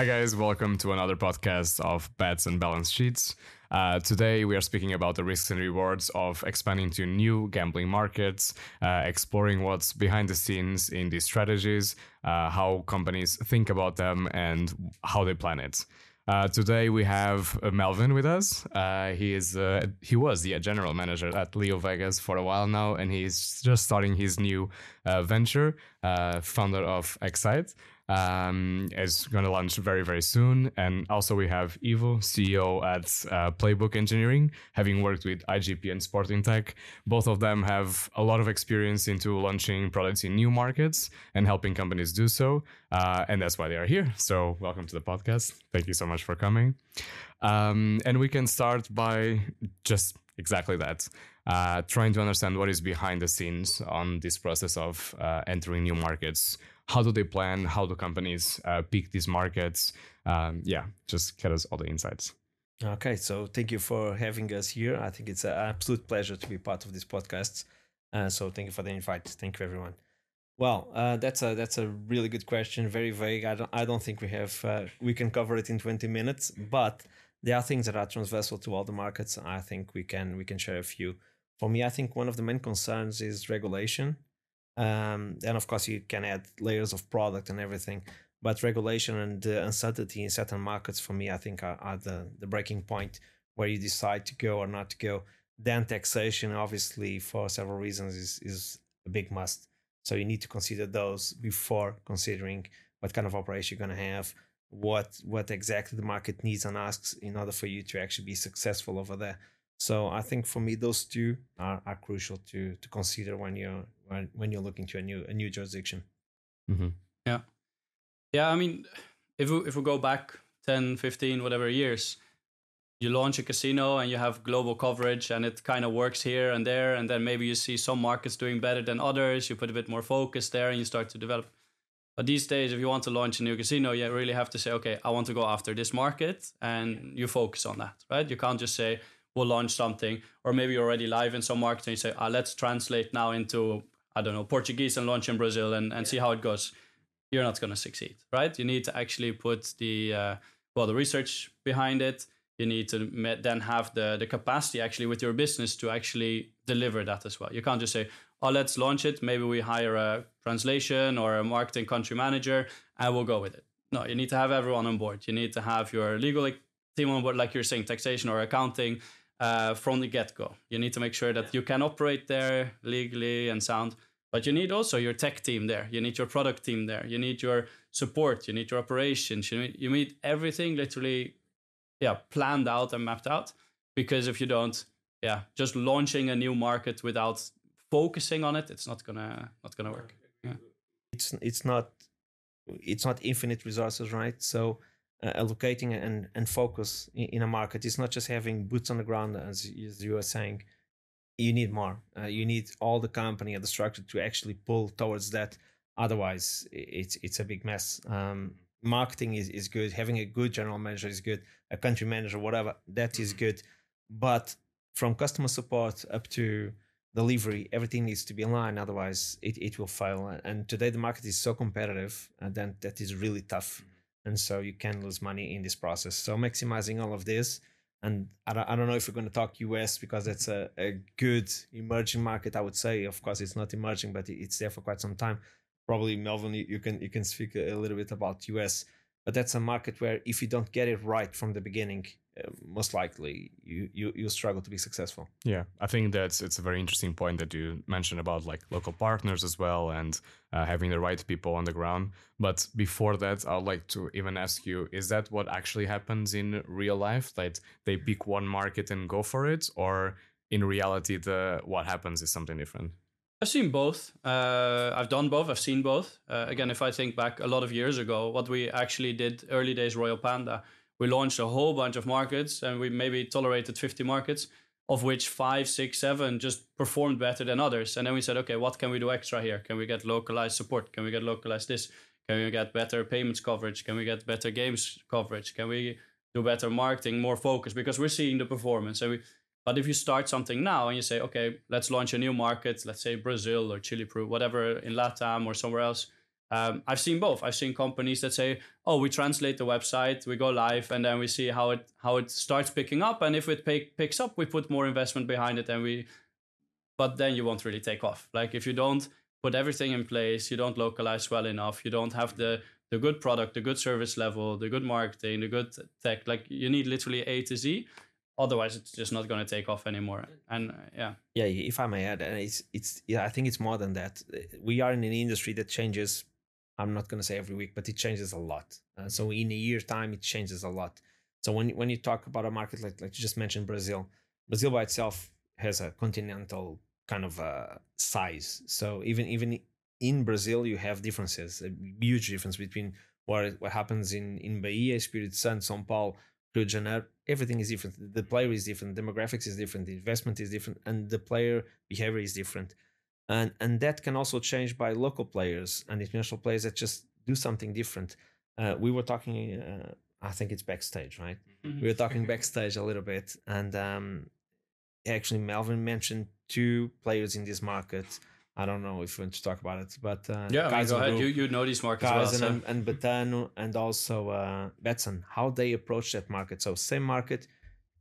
Hi guys, welcome to another podcast of Bets and Balance Sheets. Today we are speaking about the risks and rewards of expanding to new gambling markets, exploring what's behind the scenes in these strategies, how companies think about them and how they plan it. Today we have Melvin with us. He was the general manager at Leo Vegas for a while now, and he's just starting his new venture, founder of Xcite. Is going to launch very, very soon. And also we have Ivo, CEO at Playbook Engineering, having worked with IGP and Sporting Tech. Both of them have a lot of experience into launching products in new markets and helping companies do so. And that's why they are here. So welcome to the podcast. Thank you so much for coming. And we can start by just exactly that. Trying to understand what is behind the scenes on this process of entering new markets. How do they plan? How do companies pick these markets? Just get us all the insights. Okay, so thank you for having us here. I think it's an absolute pleasure to be part of this podcast. So thank you for the invite. Thank you, everyone. Well, that's a really good question. Very vague. I don't think we have we can cover it in 20 minutes, but there are things that are transversal to all the markets. I think we can share a few. For me, I think one of the main concerns is regulation. And of course, you can add layers of product and everything, but regulation and the uncertainty in certain markets, for me, I think are the breaking point where you decide to go or not to go. Then taxation, obviously, for several reasons, is a big must. So you need to consider those before considering what kind of operation you're going to have, what exactly the market needs and asks in order for you to actually be successful over there. So I think for me, those two are crucial to consider when you're looking to a new jurisdiction. Mm-hmm. Yeah. I mean, if we go back 10, 15, whatever years, you launch a casino and you have global coverage and it kind of works here and there. And then maybe you see some markets doing better than others. You put a bit more focus there and you start to develop. But these days, if you want to launch a new casino, you really have to say, okay, I want to go after this market, and you focus on that, right? You can't just say, we'll launch something, or maybe you're already live in some markets and you say, let's translate now into, I don't know, Portuguese and launch in Brazil and see how it goes. You're not going to succeed, right? You need to actually put the research behind it. You need to then have the capacity actually with your business to actually deliver that as well. You can't just say, let's launch it. Maybe we hire a translation or a marketing country manager and we'll go with it. No, you need to have everyone on board. You need to have your legal team on board, like you're saying, taxation or accounting. From the get-go. You need to make sure that you can operate there legally and sound, but you need also your tech team there. You need your product team there. You need your support. You need your operations. You need everything literally planned out and mapped out, because if you don't, just launching a new market without focusing on it, it's not gonna work. Yeah. It's not infinite resources, right? So allocating and focus in a market. It's not just having boots on the ground, as you were saying. You need more. You need all the company and the structure to actually pull towards that. Otherwise, it's a big mess. Marketing is good. Having a good general manager is good. A country manager, whatever, that is good. But from customer support up to delivery, everything needs to be in line. Otherwise, it will fail. And today, the market is so competitive, and then that is really tough. And so you can lose money in this process. So maximizing all of this, and I don't know if we're going to talk US because that's a good emerging market, I would say. Of course, it's not emerging, but it's there for quite some time. Probably, Melvin, you can speak a little bit about US, but that's a market where if you don't get it right from the beginning, most likely you struggle to be successful. Yeah, I think it's a very interesting point that you mentioned about like local partners as well and having the right people on the ground. But before that, I'd like to even ask you, is that what actually happens in real life? Like they pick one market and go for it, or in reality, what happens is something different? I've seen both. I've done both. I've seen both. Again, if I think back a lot of years ago, what we actually did early days Royal Panda, we launched a whole bunch of markets and we maybe tolerated 50 markets, of which 5, 6, 7 just performed better than others. And then we said, okay, what can we do extra here? Can we get localized support? Can we get localized this? Can we get better payments coverage? Can we get better games coverage? Can we do better marketing, more focus? Because we're seeing the performance. But if you start something now and you say, okay, let's launch a new market, let's say Brazil or Chile, Peru, whatever in LATAM or somewhere else, I've seen both. I've seen companies that say, oh, we translate the website, we go live, and then we see how it starts picking up. And if it picks up, we put more investment behind it. But then you won't really take off. Like if you don't put everything in place, you don't localize well enough, you don't have the good product, the good service level, the good marketing, the good tech, like you need literally A to Z. Otherwise, it's just not going to take off anymore. And yeah. If I may add, and I think it's more than that. We are in an industry that changes. I'm not going to say every week, but it changes a lot. So in a year's time, it changes a lot. So when you talk about a market like you just mentioned, Brazil by itself has a continental kind of size. So even in Brazil, you have differences, a huge difference between what happens in Bahia, Espírito Santo, São Paulo, Rio de Janeiro. Everything is different. The player is different. Demographics is different. The investment is different. And the player behavior is different. And that can also change by local players and international players that just do something different. We were talking, I think it's backstage, right? We were talking backstage a little bit. And actually, Melvin mentioned two players in this market. I don't know if we want to talk about it, but... go ahead. You know these markets well. So. And Betano and also Betsson, how they approach that market. So same market,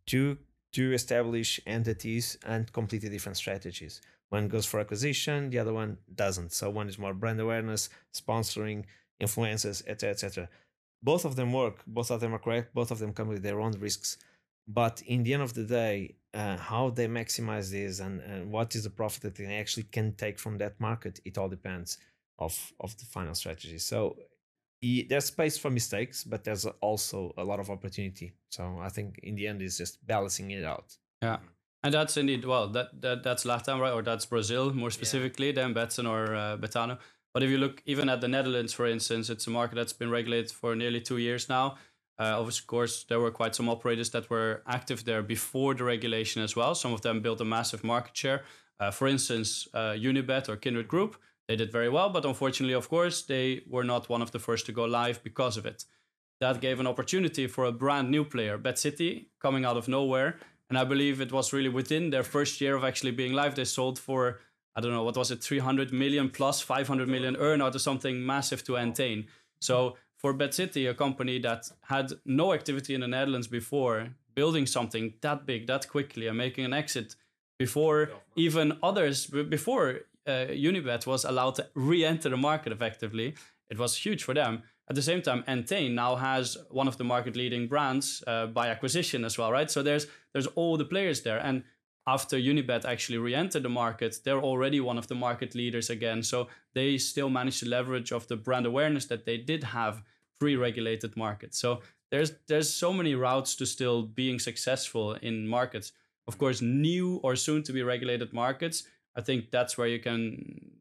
two established entities and completely different strategies. One goes for acquisition, the other one doesn't. So one is more brand awareness, sponsoring, influencers, et cetera, et cetera. Both of them work. Both of them are correct. Both of them come with their own risks. But in the end of the day, how they maximize this and what is the profit that they actually can take from that market, it all depends of the final strategy. So there's space for mistakes, but there's also a lot of opportunity. So I think in the end, it's just balancing it out. Yeah. And that's indeed, well, that's Latam, right? Or that's Brazil, more specifically, than Betsson or Betano. But if you look even at the Netherlands, for instance, it's a market that's been regulated for nearly 2 years now. Of course, there were quite some operators that were active there before the regulation as well. Some of them built a massive market share. For instance, Unibet or Kindred Group, they did very well. But unfortunately, of course, they were not one of the first to go live because of it. That gave an opportunity for a brand new player, BetCity, coming out of nowhere. And I believe it was really within their first year of actually being live, they sold for, I don't know, what was it, 300 million plus 500 million earnout or something massive to Entain. So for BetCity, a company that had no activity in the Netherlands before, building something that big, that quickly, and making an exit before even others, before Unibet was allowed to re-enter the market effectively, it was huge for them. At the same time, Entain now has one of the market-leading brands by acquisition as well, right? So there's all the players there. And after Unibet actually re-entered the market, they're already one of the market leaders again. So they still managed to leverage of the brand awareness that they did have pre-regulated markets. So there's so many routes to still being successful in markets. Of course, new or soon-to-be regulated markets, I think that's where you can,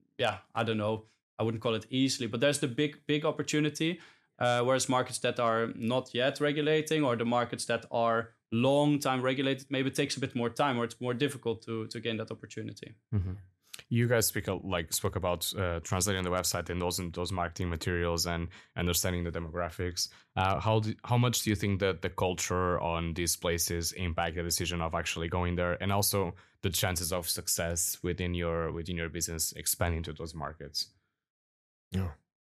I don't know. I wouldn't call it easily, but there's the big opportunity, whereas markets that are not yet regulating or the markets that are long time regulated, maybe it takes a bit more time or it's more difficult to gain that opportunity. Mm-hmm. You guys spoke about translating the website and those marketing materials and understanding the demographics. How much do you think that the culture on these places impact the decision of actually going there and also the chances of success within your business expanding to those markets? No,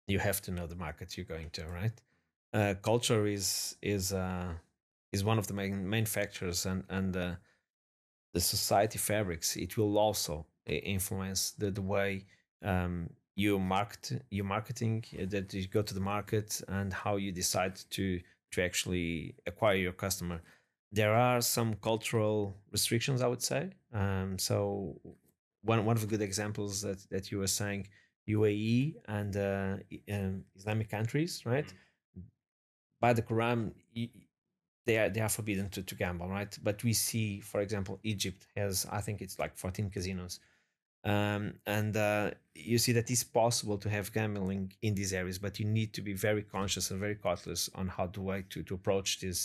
you have to know the market you're going to, right? Culture is one of the main factors, and the society fabrics. It will also influence the way you market your marketing, that you go to the market, and how you decide to actually acquire your customer. There are some cultural restrictions, I would say. So one of the good examples that you were saying. UAE and Islamic countries, right? Mm-hmm. By the Quran, they are forbidden to gamble, right? But we see, for example, Egypt has, I think it's like 14 casinos. You see that it's possible to have gambling in these areas, but you need to be very conscious and very cautious on how to approach these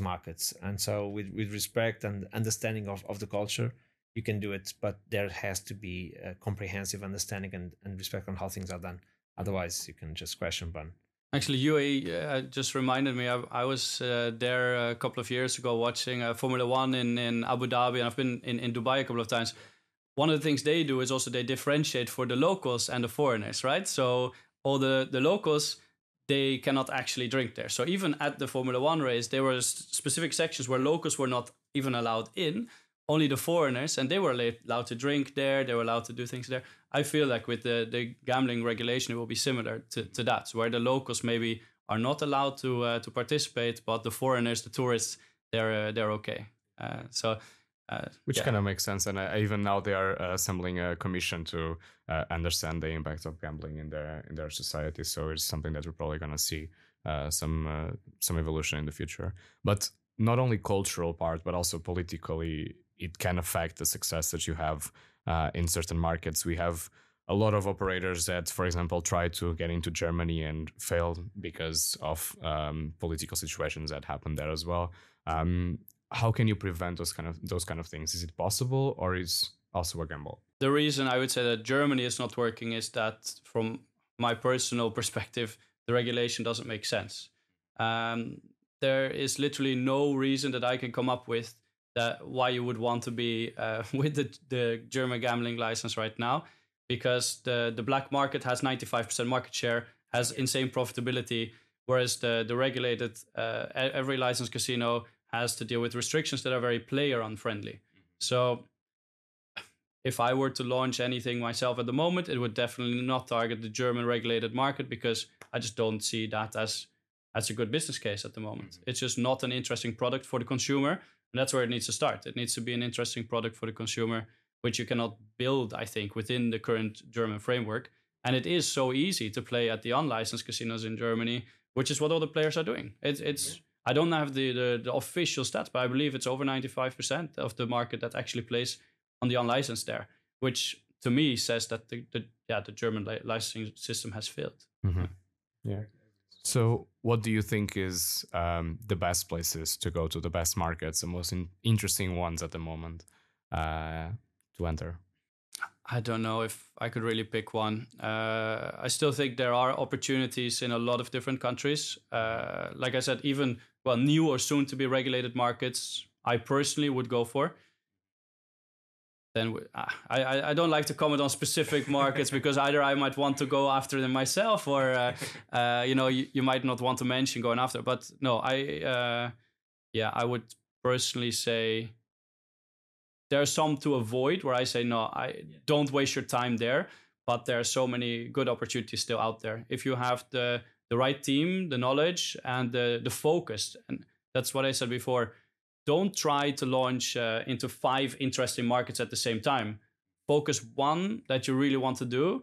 markets. And so with respect and understanding of the culture, you can do it, but there has to be a comprehensive understanding and respect on how things are done. Otherwise, you can just crash and burn. Actually, UAE just reminded me, I was there a couple of years ago watching Formula One in Abu Dhabi, and I've been in Dubai a couple of times. One of the things they do is also they differentiate for the locals and the foreigners, right? So or the locals, they cannot actually drink there. So even at the Formula One race, there were specific sections where locals were not even allowed in, only the foreigners, and they were allowed to drink there, they were allowed to do things there. I feel like with the gambling regulation, it will be similar to that, so where the locals maybe are not allowed to participate, but the foreigners, the tourists, they're okay. Which kind of makes sense, and even now they are assembling a commission to understand the impact of gambling in their society. So it's something that we're probably going to see some evolution in the future. But not only cultural part, but also politically, it can affect the success that you have in certain markets. We have a lot of operators that, for example, try to get into Germany and fail because of political situations that happen there as well. How can you prevent those kind of things? Is it possible, or is also a gamble? The reason I would say that Germany is not working is that, from my personal perspective, the regulation doesn't make sense. There is literally no reason that I can come up with that why you would want to be with the German gambling license right now, because the black market has 95% market share, has insane profitability, whereas the regulated every licensed casino has to deal with restrictions that are very player unfriendly. So if I were to launch anything myself at the moment, it would definitely not target the German regulated market, because I just don't see that as a good business case at the moment. It's just not an interesting product for the consumer, and that's where it needs to start. It needs to be an interesting product for the consumer, which you cannot build, I think, within the current German framework. And it is so easy to play at the unlicensed casinos in Germany, which is what all the players are doing. It's I don't have the official stats, but I believe it's over 95% of the market that actually plays on the unlicensed there, which to me says that the German licensing system has failed. Mm-hmm. Yeah. So what do you think is the best places to go to, the best markets, the most interesting ones at the moment to enter? I don't know if I could really pick one. I still think there are opportunities in a lot of different countries. Like I said, even new or soon to be regulated markets, I personally would go for. Then I don't like to comment on specific markets because either I might want to go after them myself, or you might not want to mention going after. But no, I would personally say there are some to avoid where I say, no, don't waste your time there. But there are so many good opportunities still out there. If you have the right team, the knowledge, and the focus. And that's what I said before. Don't try to launch into 5 interesting markets at the same time. Focus one that you really want to do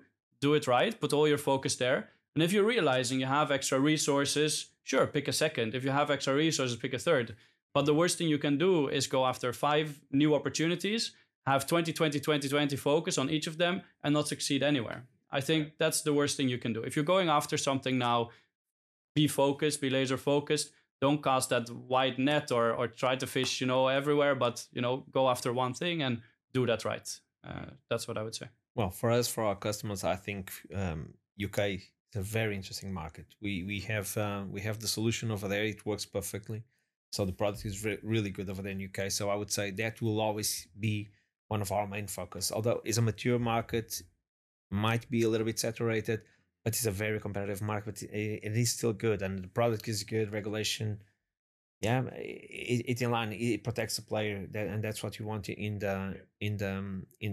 it right, put all your focus there. And if you're realizing you have extra resources, sure, pick a second. If you have extra resources, pick a third. But the worst thing you can do is go after 5 new opportunities, have 20 focus on each of them, and not succeed anywhere. I think that's the worst thing you can do. If you're going after something now, be focused, be laser focused. Don't cast that wide net or try to fish, everywhere, but, go after one thing and do that right. That's what I would say. Well, for us, for our customers, I think UK is a very interesting market. We have the solution over there. It works perfectly. So the product is really good over there in UK. So I would say that will always be one of our main focus. Although it's a mature market, might be a little bit saturated, but it's a very competitive market. It is still good, and the product is good. Regulation, it's in line. It protects the player, and that's what you want in the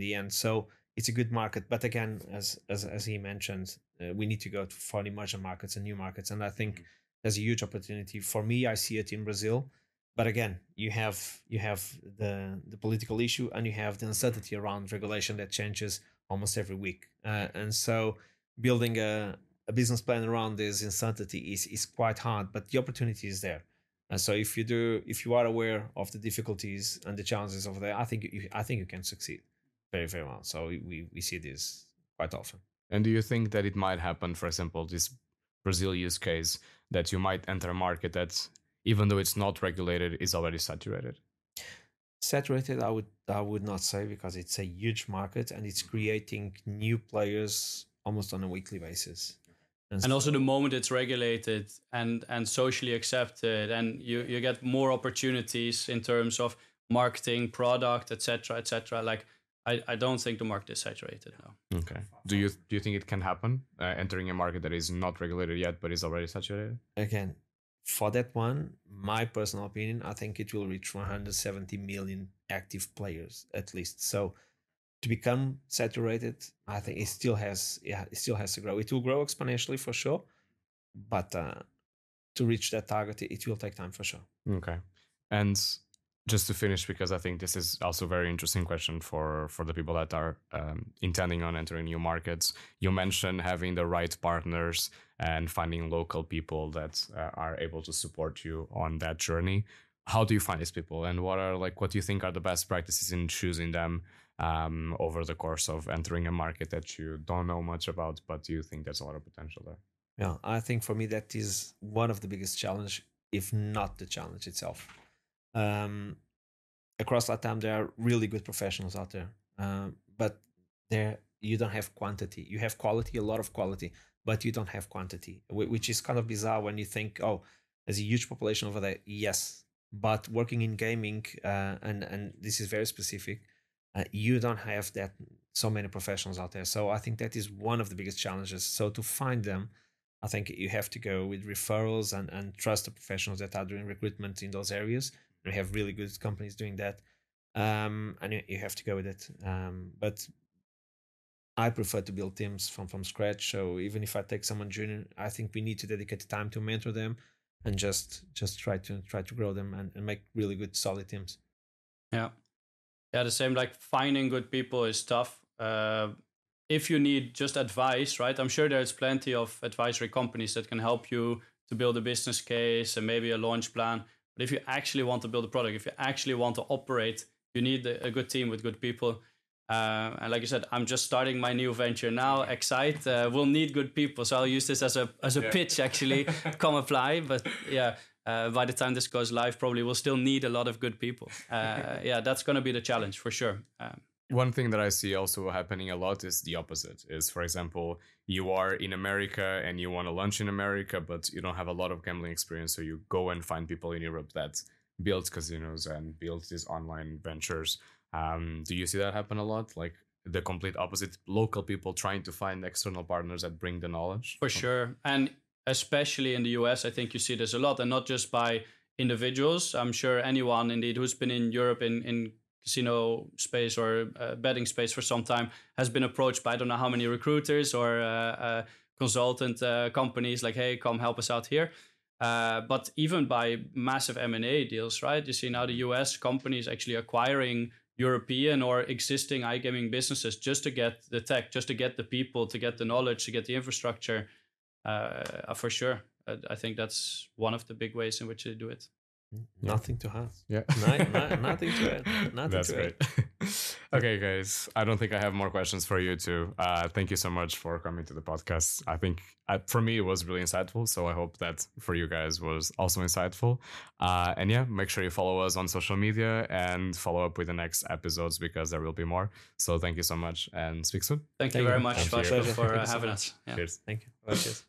end. So it's a good market. But again, as he mentioned, we need to go for emerging markets and new markets, and I think. Mm-hmm. There's a huge opportunity. For me, I see it in Brazil, but again, you have the political issue, and you have the uncertainty around regulation that changes almost every week. And so, building a business plan around this uncertainty is quite hard. But the opportunity is there. And so, if you are aware of the difficulties and the challenges over there, I think you can succeed very, very well. So we see this quite often. And do you think that it might happen? For example, this Brazil use case, that you might enter a market that, even though it's not regulated, is already saturated? Saturated, I would not say, because it's a huge market and it's creating new players almost on a weekly basis. And also the moment it's regulated and socially accepted, and you get more opportunities in terms of marketing, product, etc., etc. Like I don't think the market is saturated now. Okay. Do you think it can happen, entering a market that is not regulated yet but is already saturated? Again, for that one, my personal opinion, I think it will reach 170 million active players at least. So to become saturated, I think it still has to grow. It will grow exponentially for sure, but to reach that target, it will take time for sure. Okay, and just to finish, because I think this is also a very interesting question for the people that are intending on entering new markets. You mentioned having the right partners and finding local people that are able to support you on that journey. How do you find these people, and what do you think are the best practices in choosing them over the course of entering a market that you don't know much about, but you think there's a lot of potential there? Yeah, I think for me that is one of the biggest challenge, if not the challenge itself. Across LATAM, there are really good professionals out there, but there you don't have quantity. You have quality, a lot of quality, but you don't have quantity, which is kind of bizarre when you think, oh, there's a huge population over there. Yes, but working in gaming, and this is very specific, you don't have that so many professionals out there. So I think that is one of the biggest challenges. So to find them, I think you have to go with referrals and trust the professionals that are doing recruitment in those areas. We have really good companies doing that, and you have to go with it. But I prefer to build teams from scratch. So even if I take someone junior, I think we need to dedicate time to mentor them and just try to grow them and make really good solid teams. Yeah, the same. Like finding good people is tough. If you need just advice, right? I'm sure there's plenty of advisory companies that can help you to build a business case and maybe a launch plan. But if you actually want to build a product, if you actually want to operate, you need a good team with good people. And like you said, I'm just starting my new venture now, Xcite. We'll need good people. So I'll use this as a pitch, actually. Come apply. But yeah, by the time this goes live, probably we'll still need a lot of good people. Yeah, that's going to be the challenge for sure. One thing that I see also happening a lot is the opposite. Is, for example, you are in America and you want to launch in America, but you don't have a lot of gambling experience. So you go and find people in Europe that build casinos and build these online ventures. Do you see that happen a lot? Like the complete opposite, local people trying to find external partners that bring the knowledge? For sure. And especially in the US, I think you see this a lot, and not just by individuals. I'm sure anyone indeed who's been in Europe in casino space or betting space for some time has been approached by I don't know how many recruiters or consultant companies like, hey, come help us out here. But even by massive M&A deals, right? You see now the US companies actually acquiring European or existing iGaming businesses just to get the tech, just to get the people, to get the knowledge, to get the infrastructure. For sure. I think that's one of the big ways in which they do it. Nothing to hide. Yeah. Nothing to hide. That's great. Okay, guys. I don't think I have more questions for you two. Thank you so much for coming to the podcast. I think for me, it was really insightful. So I hope that for you guys was also insightful. And yeah, make sure you follow us on social media and follow up with the next episodes because there will be more. So thank you so much and speak soon. Thank you very much for having us. Yeah. Cheers. Thank you. Well, cheers.